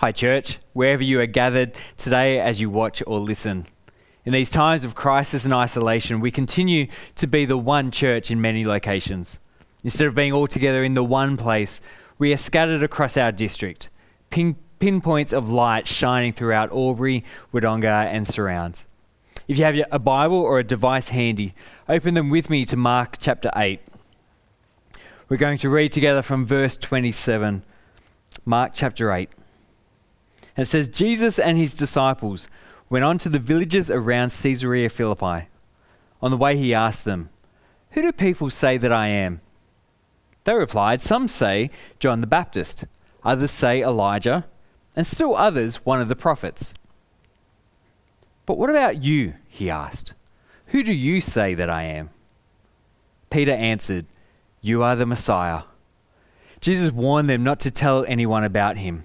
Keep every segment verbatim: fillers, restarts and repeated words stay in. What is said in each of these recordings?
Hi church, wherever you are gathered today as you watch or listen. In these times of crisis and isolation, we continue to be the one church in many locations. Instead of being all together in the one place, we are scattered across our district, pin- pinpoints of light shining throughout Albury, Wodonga and surrounds. If you have a Bible or a device handy, open them with me to Mark chapter eight. We're going to read together from verse twenty-seven, Mark chapter eight. And it says, Jesus and his disciples went on to the villages around Caesarea Philippi. On the way he asked them, "Who do people say that I am?" They replied, "Some say John the Baptist, others say Elijah, and still others one of the prophets." "But what about you?" he asked. "Who do you say that I am?" Peter answered, "You are the Messiah." Jesus warned them not to tell anyone about him.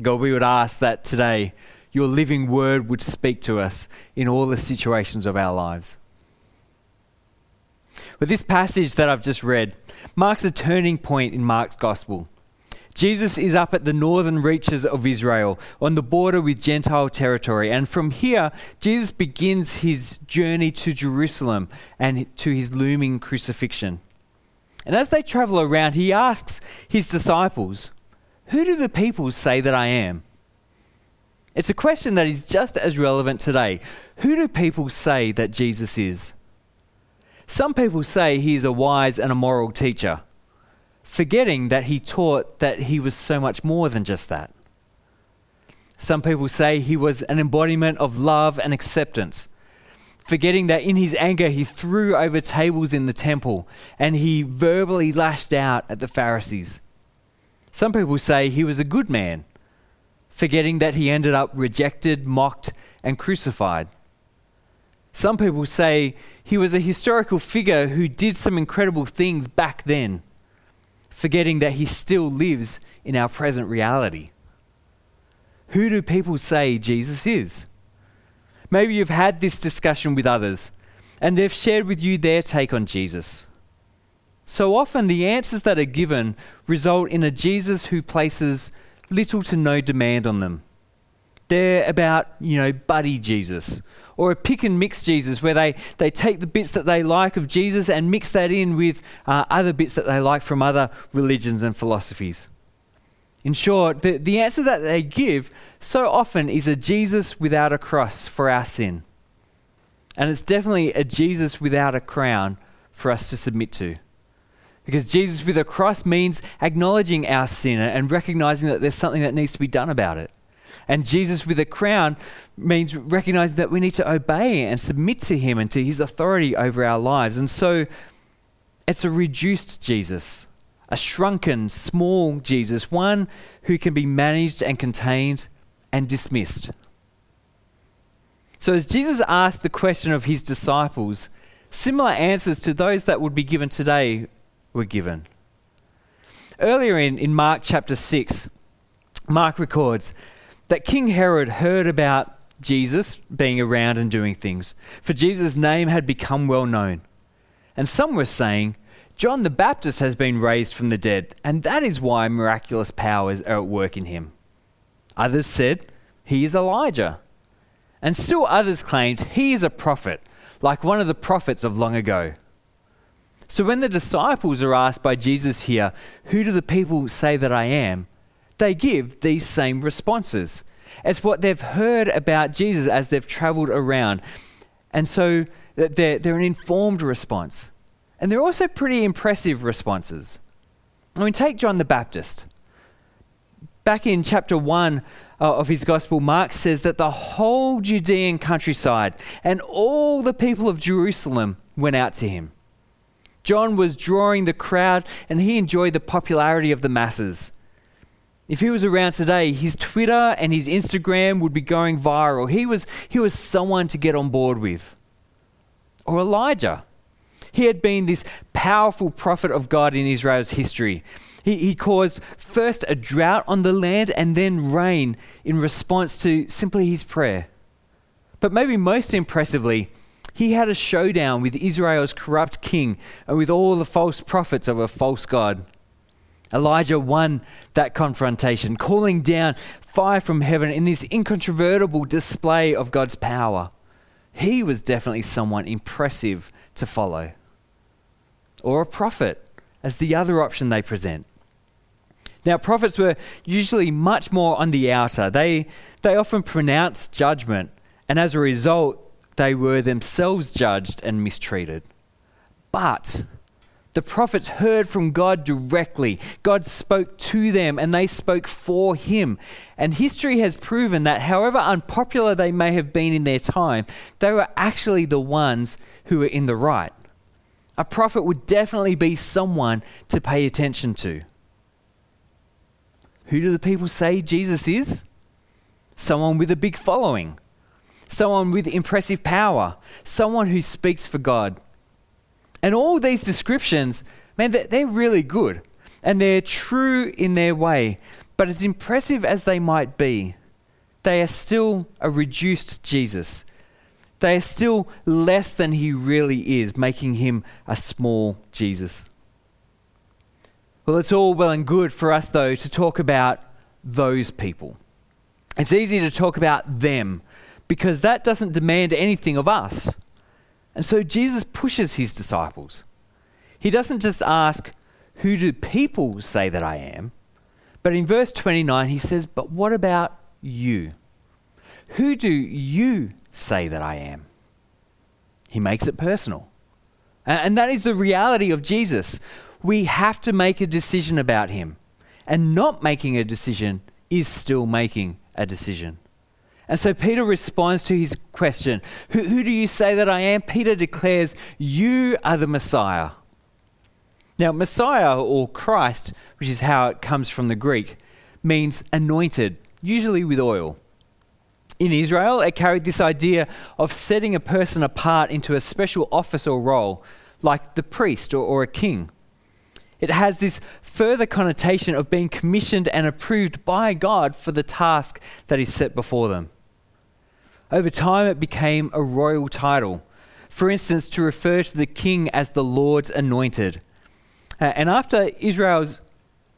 God, we would ask that today your living word would speak to us in all the situations of our lives. With this passage that I've just read, marks a turning point in Mark's gospel. Jesus is up at the northern reaches of Israel, on the border with Gentile territory, and from here, Jesus begins his journey to Jerusalem and to his looming crucifixion. And as they travel around, he asks his disciples, "Who do the people say that I am?" It's a question that is just as relevant today. Who do people say that Jesus is? Some people say he is a wise and a moral teacher, forgetting that he taught that he was so much more than just that. Some people say he was an embodiment of love and acceptance, forgetting that in his anger he threw over tables in the temple and he verbally lashed out at the Pharisees. Some people say he was a good man, forgetting that he ended up rejected, mocked, and crucified. Some people say he was a historical figure who did some incredible things back then, forgetting that he still lives in our present reality. Who do people say Jesus is? Maybe you've had this discussion with others, and they've shared with you their take on Jesus. So often the answers that are given result in a Jesus who places little to no demand on them. They're about, you know, buddy Jesus, or a pick and mix Jesus where they, they take the bits that they like of Jesus and mix that in with uh, other bits that they like from other religions and philosophies. In short, the, the answer that they give so often is a Jesus without a cross for our sin. And it's definitely a Jesus without a crown for us to submit to. Because Jesus with a cross means acknowledging our sin and recognizing that there's something that needs to be done about it. And Jesus with a crown means recognizing that we need to obey and submit to him and to his authority over our lives. And so it's a reduced Jesus, a shrunken, small Jesus, one who can be managed and contained and dismissed. So as Jesus asked the question of his disciples, similar answers to those that would be given today were given. Earlier in, in Mark chapter six, Mark records that King Herod heard about Jesus being around and doing things, for Jesus' name had become well known. And some were saying, "John the Baptist has been raised from the dead, and that is why miraculous powers are at work in him." Others said, "He is Elijah." And still others claimed, "He is a prophet, like one of the prophets of long ago." So when the disciples are asked by Jesus here, "Who do the people say that I am?" they give these same responses. It's what they've heard about Jesus as they've traveled around. And so they're, they're an informed response. And they're also pretty impressive responses. I mean, take John the Baptist. Back in chapter one of his gospel, Mark says that the whole Judean countryside and all the people of Jerusalem went out to him. John was drawing the crowd and he enjoyed the popularity of the masses. If he was around today, his Twitter and his Instagram would be going viral. He was, he was someone to get on board with. Or Elijah. He had been this powerful prophet of God in Israel's history. He, he caused first a drought on the land and then rain in response to simply his prayer. But maybe most impressively, he had a showdown with Israel's corrupt king and with all the false prophets of a false god. Elijah won that confrontation, calling down fire from heaven in this incontrovertible display of God's power. He was definitely someone impressive to follow. Or a prophet, as the other option they present. Now, prophets were usually much more on the outer. They, they often pronounced judgment, and as a result, they were themselves judged and mistreated. But the prophets heard from God directly. God spoke to them and they spoke for him. And history has proven that however unpopular they may have been in their time, they were actually the ones who were in the right. A prophet would definitely be someone to pay attention to. Who do the people say Jesus is? Someone with a big following. Someone with impressive power. Someone who speaks for God. And all these descriptions, man, they're really good and they're true in their way. But as impressive as they might be, they are still a reduced Jesus. They are still less than he really is, making him a small Jesus. Well, it's all well and good for us, though, to talk about those people. It's easy to talk about them because that doesn't demand anything of us. And so Jesus pushes his disciples. He doesn't just ask, who do people say that I am? But in verse twenty-nine, he says, but what about you? Who do you say that I am? He makes it personal. And that is the reality of Jesus. We have to make a decision about him. And not making a decision is still making a decision. And so Peter responds to his question, who, who do you say that I am? Peter declares, you are the Messiah. Now, Messiah or Christ, which is how it comes from the Greek, means anointed, usually with oil. In Israel, it carried this idea of setting a person apart into a special office or role, like the priest or, or a king. It has this further connotation of being commissioned and approved by God for the task that is set before them. Over time, it became a royal title. For instance, to refer to the king as the Lord's anointed. Uh, and after Israel's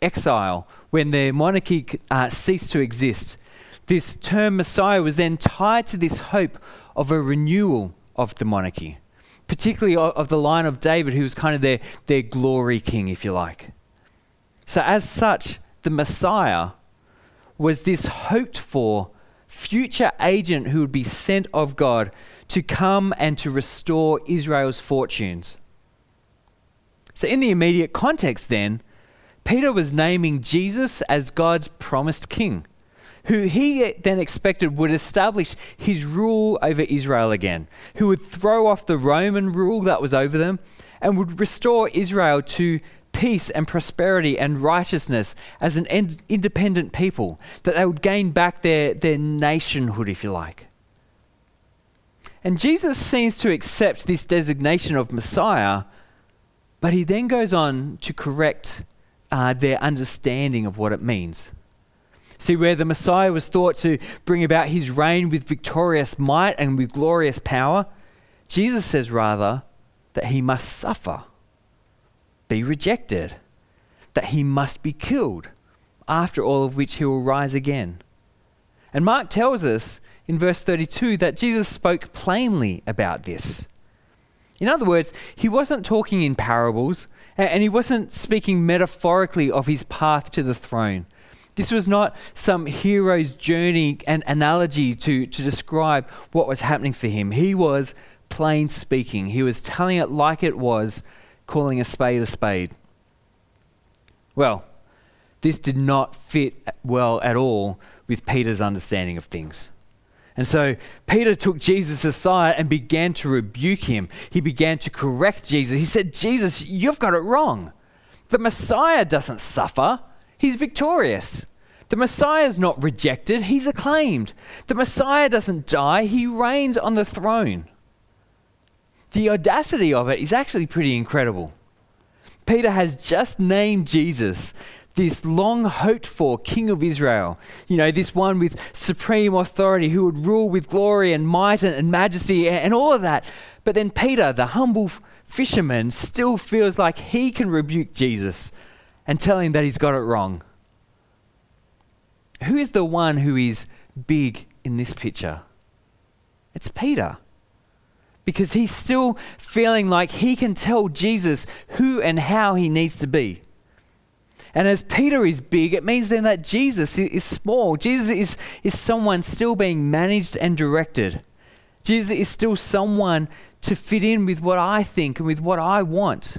exile, when their monarchy uh, ceased to exist, this term Messiah was then tied to this hope of a renewal of the monarchy, particularly of, of the line of David, who was kind of their, their glory king, if you like. So as such, the Messiah was this hoped-for future agent who would be sent of God to come and to restore Israel's fortunes. So in the immediate context then, Peter was naming Jesus as God's promised king, who he then expected would establish his rule over Israel again, who would throw off the Roman rule that was over them and would restore Israel to peace and prosperity and righteousness as an independent people, that they would gain back their, their nationhood, if you like. And Jesus seems to accept this designation of Messiah, but he then goes on to correct uh, their understanding of what it means. See, where the Messiah was thought to bring about his reign with victorious might and with glorious power, Jesus says rather that he must suffer, be rejected, that he must be killed, after all of which he will rise again. And Mark tells us in verse thirty-two that Jesus spoke plainly about this. In other words, he wasn't talking in parables, and he wasn't speaking metaphorically of his path to the throne. This was not some hero's journey and analogy to, to describe what was happening for him. He was plain speaking. He was telling it like it was, calling a spade a spade. Well, this did not fit well at all with Peter's understanding of things. And so Peter took Jesus aside and began to rebuke him. He began to correct Jesus. He said, Jesus, you've got it wrong. The Messiah doesn't suffer. He's victorious. The Messiah's not rejected, he's acclaimed. The Messiah doesn't die, he reigns on the throne. The audacity of it is actually pretty incredible. Peter has just named Jesus this long hoped for King of Israel, you know, this one with supreme authority who would rule with glory and might and majesty and all of that. But then Peter, the humble fisherman, still feels like he can rebuke Jesus and tell him that he's got it wrong. Who is the one who is big in this picture? It's Peter. Because he's still feeling like he can tell Jesus who and how he needs to be. And as Peter is big, it means then that Jesus is small. Jesus is, is someone still being managed and directed. Jesus is still someone to fit in with what I think and with what I want.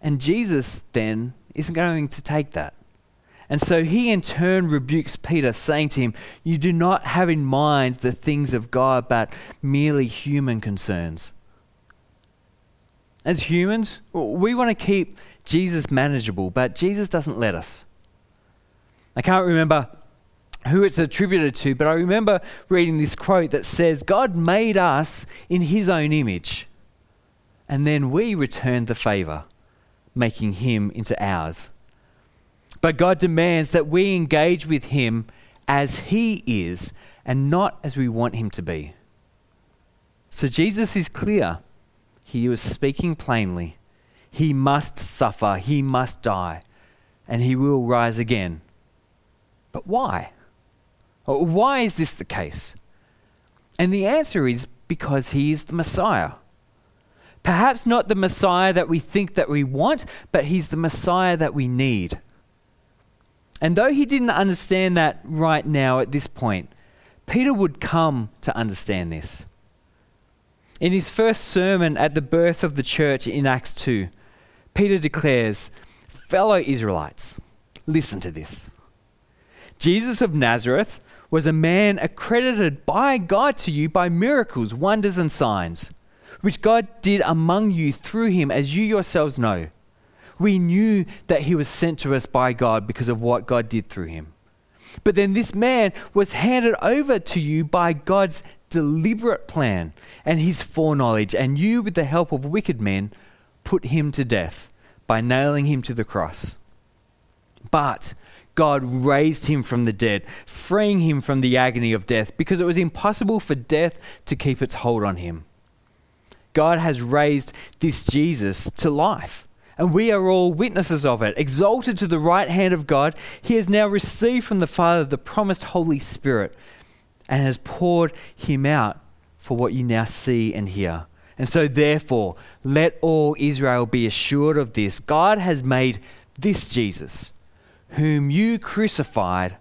And Jesus then isn't going to take that. And so he in turn rebukes Peter, saying to him, "You do not have in mind the things of God, but merely human concerns." As humans, we want to keep Jesus manageable, but Jesus doesn't let us. I can't remember who it's attributed to, but I remember reading this quote that says, "God made us in his own image, and then we returned the favor, making him into ours. But God demands that we engage with him as he is and not as we want him to be." So Jesus is clear. He was speaking plainly. He must suffer. He must die. And he will rise again. But why? Why is this the case? And the answer is because he is the Messiah. Perhaps not the Messiah that we think that we want, but he's the Messiah that we need. And though he didn't understand that right now at this point, Peter would come to understand this. In his first sermon at the birth of the church in Acts two, Peter declares, "Fellow Israelites, listen to this. Jesus of Nazareth was a man accredited by God to you by miracles, wonders and signs, which God did among you through him, as you yourselves know. We knew that he was sent to us by God because of what God did through him. But then this man was handed over to you by God's deliberate plan and his foreknowledge, and you, with the help of wicked men, put him to death by nailing him to the cross. But God raised him from the dead, freeing him from the agony of death, because it was impossible for death to keep its hold on him. God has raised this Jesus to life. And we are all witnesses of it. Exalted to the right hand of God, he has now received from the Father the promised Holy Spirit and has poured him out for what you now see and hear. And so therefore, let all Israel be assured of this. God has made this Jesus, whom you crucified,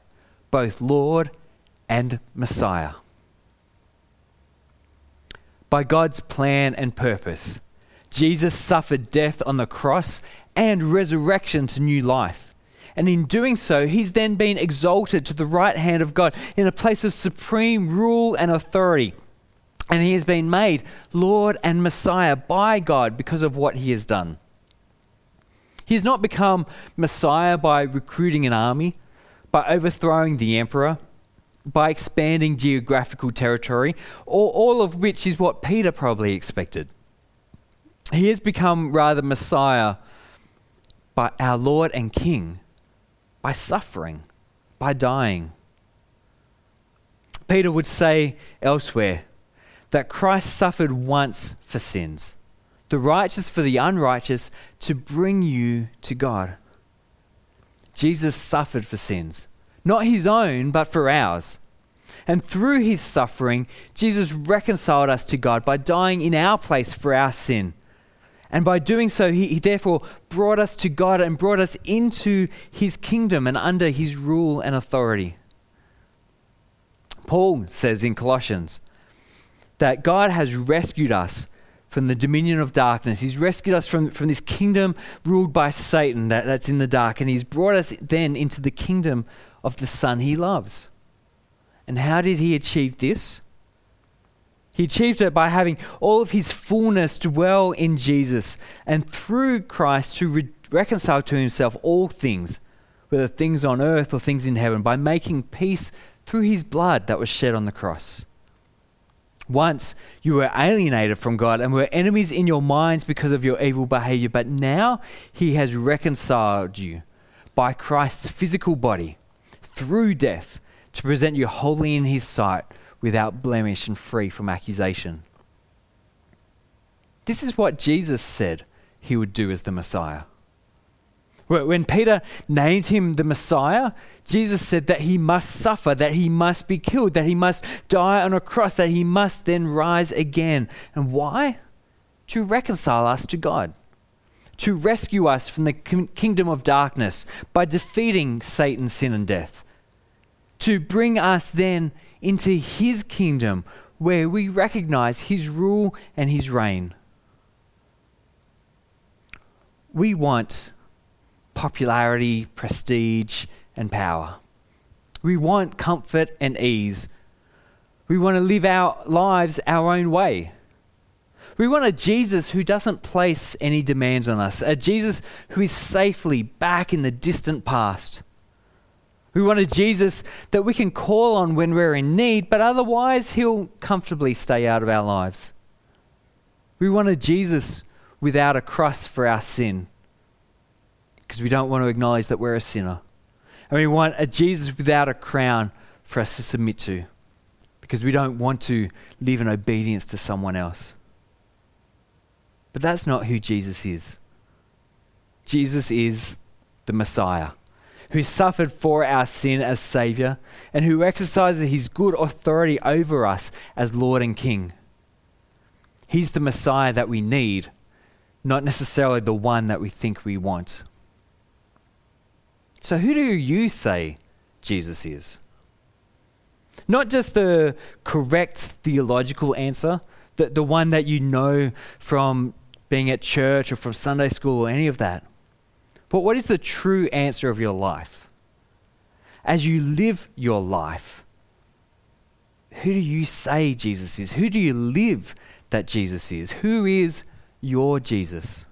both Lord and Messiah." By God's plan and purpose, Jesus suffered death on the cross and resurrection to new life. And in doing so, he's then been exalted to the right hand of God in a place of supreme rule and authority. And he has been made Lord and Messiah by God because of what he has done. He has not become Messiah by recruiting an army, by overthrowing the emperor, by expanding geographical territory, or all of which is what Peter probably expected. He has become rather Messiah by our Lord and King, by suffering, by dying. Peter would say elsewhere that Christ suffered once for sins, the righteous for the unrighteous, to bring you to God. Jesus suffered for sins, not his own, but for ours. And through his suffering, Jesus reconciled us to God by dying in our place for our sin. And by doing so, he, he therefore brought us to God and brought us into his kingdom and under his rule and authority. Paul says in Colossians that God has rescued us from the dominion of darkness. He's rescued us from, from this kingdom ruled by Satan that, that's in the dark. And he's brought us then into the kingdom of the Son he loves. And how did he achieve this? He achieved it by having all of his fullness dwell in Jesus, and through Christ to re- reconcile to himself all things, whether things on earth or things in heaven, by making peace through his blood that was shed on the cross. Once you were alienated from God and were enemies in your minds because of your evil behavior, but now he has reconciled you by Christ's physical body through death to present you wholly in his sight, without blemish and free from accusation. This is what Jesus said he would do as the Messiah. When Peter named him the Messiah, Jesus said that he must suffer, that he must be killed, that he must die on a cross, that he must then rise again. And why? To reconcile us to God, to rescue us from the kingdom of darkness by defeating Satan, sin and death, to bring us then into his kingdom where we recognize his rule and his reign. We want popularity, prestige, and power. We want comfort and ease. We want to live our lives our own way. We want a Jesus who doesn't place any demands on us, a Jesus who is safely back in the distant past. We want a Jesus that we can call on when we're in need, but otherwise he'll comfortably stay out of our lives. We want a Jesus without a cross for our sin, because we don't want to acknowledge that we're a sinner. And we want a Jesus without a crown for us to submit to, because we don't want to live in obedience to someone else. But that's not who Jesus is. Jesus is the Messiah, who suffered for our sin as Savior, and who exercises his good authority over us as Lord and King. He's the Messiah that we need, not necessarily the one that we think we want. So who do you say Jesus is? Not just the correct theological answer, the, the one that you know from being at church or from Sunday school or any of that, but what is the true answer of your life? As you live your life, who do you say Jesus is? Who do you live that Jesus is? Who is your Jesus?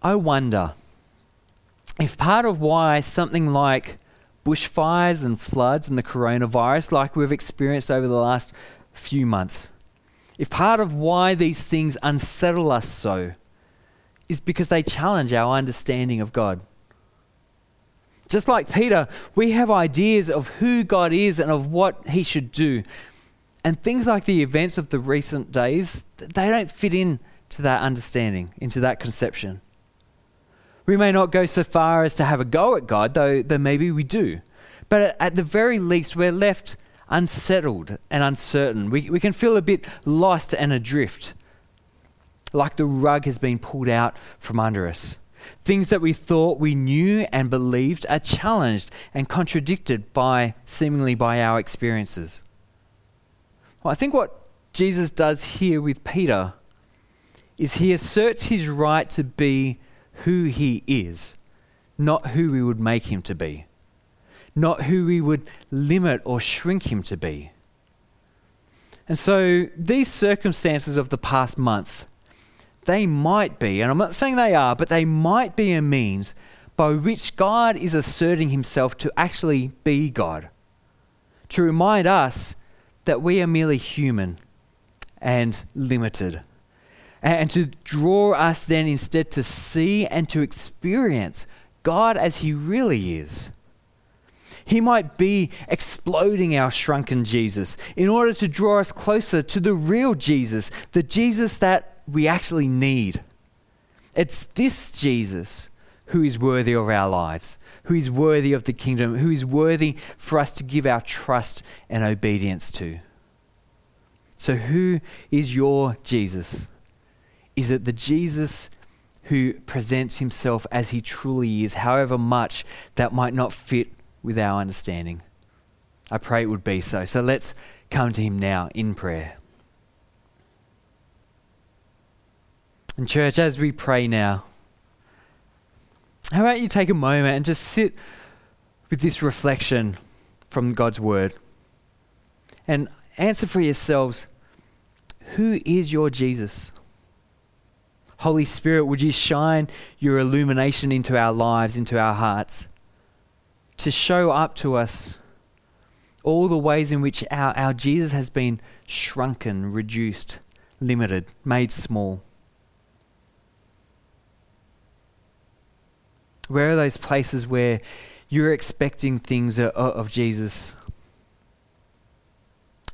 I wonder if part of why something like bushfires and floods and the coronavirus, like we've experienced over the last few months, if part of why these things unsettle us so is because they challenge our understanding of God. Just like Peter, we have ideas of who God is and of what he should do. And things like the events of the recent days, they don't fit in to that understanding, into that conception. We may not go so far as to have a go at God, though, though maybe we do. But at the very least, we're left unsettled and uncertain. We, we can feel a bit lost and adrift, like the rug has been pulled out from under us. Things that we thought we knew and believed are challenged and contradicted by, seemingly by our experiences. Well, I think what Jesus does here with Peter is he asserts his right to be who he is, not who we would make him to be, not who we would limit or shrink him to be. And so these circumstances of the past month, they might be, and I'm not saying they are, but they might be a means by which God is asserting himself to actually be God, to remind us that we are merely human and limited, and to draw us then instead to see and to experience God as he really is. He might be exploding our shrunken Jesus in order to draw us closer to the real Jesus, the Jesus that we actually need. It's this Jesus who is worthy of our lives, who is worthy of the kingdom, who is worthy for us to give our trust and obedience to. So who is your Jesus? Is it the Jesus who presents himself as he truly is, however much that might not fit with our understanding? I pray it would be so. So let's come to him now in prayer. And church, as we pray now, how about you take a moment and just sit with this reflection from God's word and answer for yourselves, who is your Jesus? Holy Spirit, would you shine your illumination into our lives, into our hearts, to show up to us all the ways in which our, our Jesus has been shrunken, reduced, limited, made small. Where are those places where you're expecting things of, of Jesus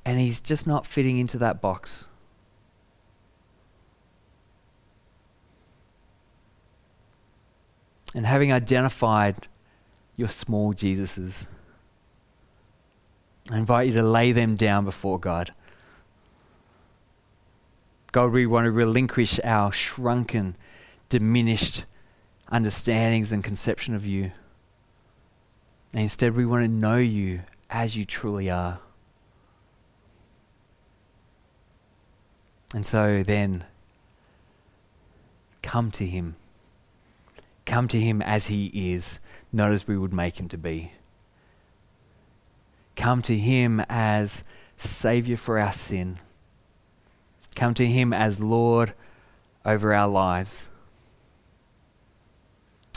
and he's just not fitting into that box? And having identified your small Jesuses, I invite you to lay them down before God. God, we want to relinquish our shrunken, diminished understandings and conception of you. And instead, we want to know you as you truly are. And so then, come to him. Come to him as he is, not as we would make him to be. Come to him as Savior for our sin. Come to him as Lord over our lives.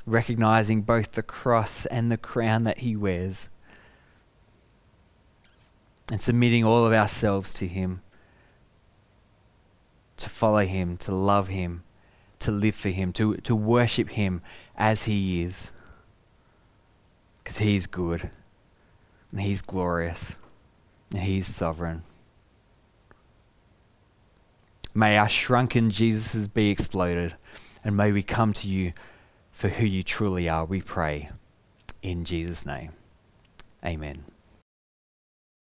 Recognizing both the cross and the crown that he wears. And submitting all of ourselves to him. To follow him, to love him, to live for him, to, to worship him as he is. Because he is good, and he's glorious, and he's sovereign. May our shrunken Jesuses be exploded, and may we come to you for who you truly are, we pray. In Jesus' name, amen.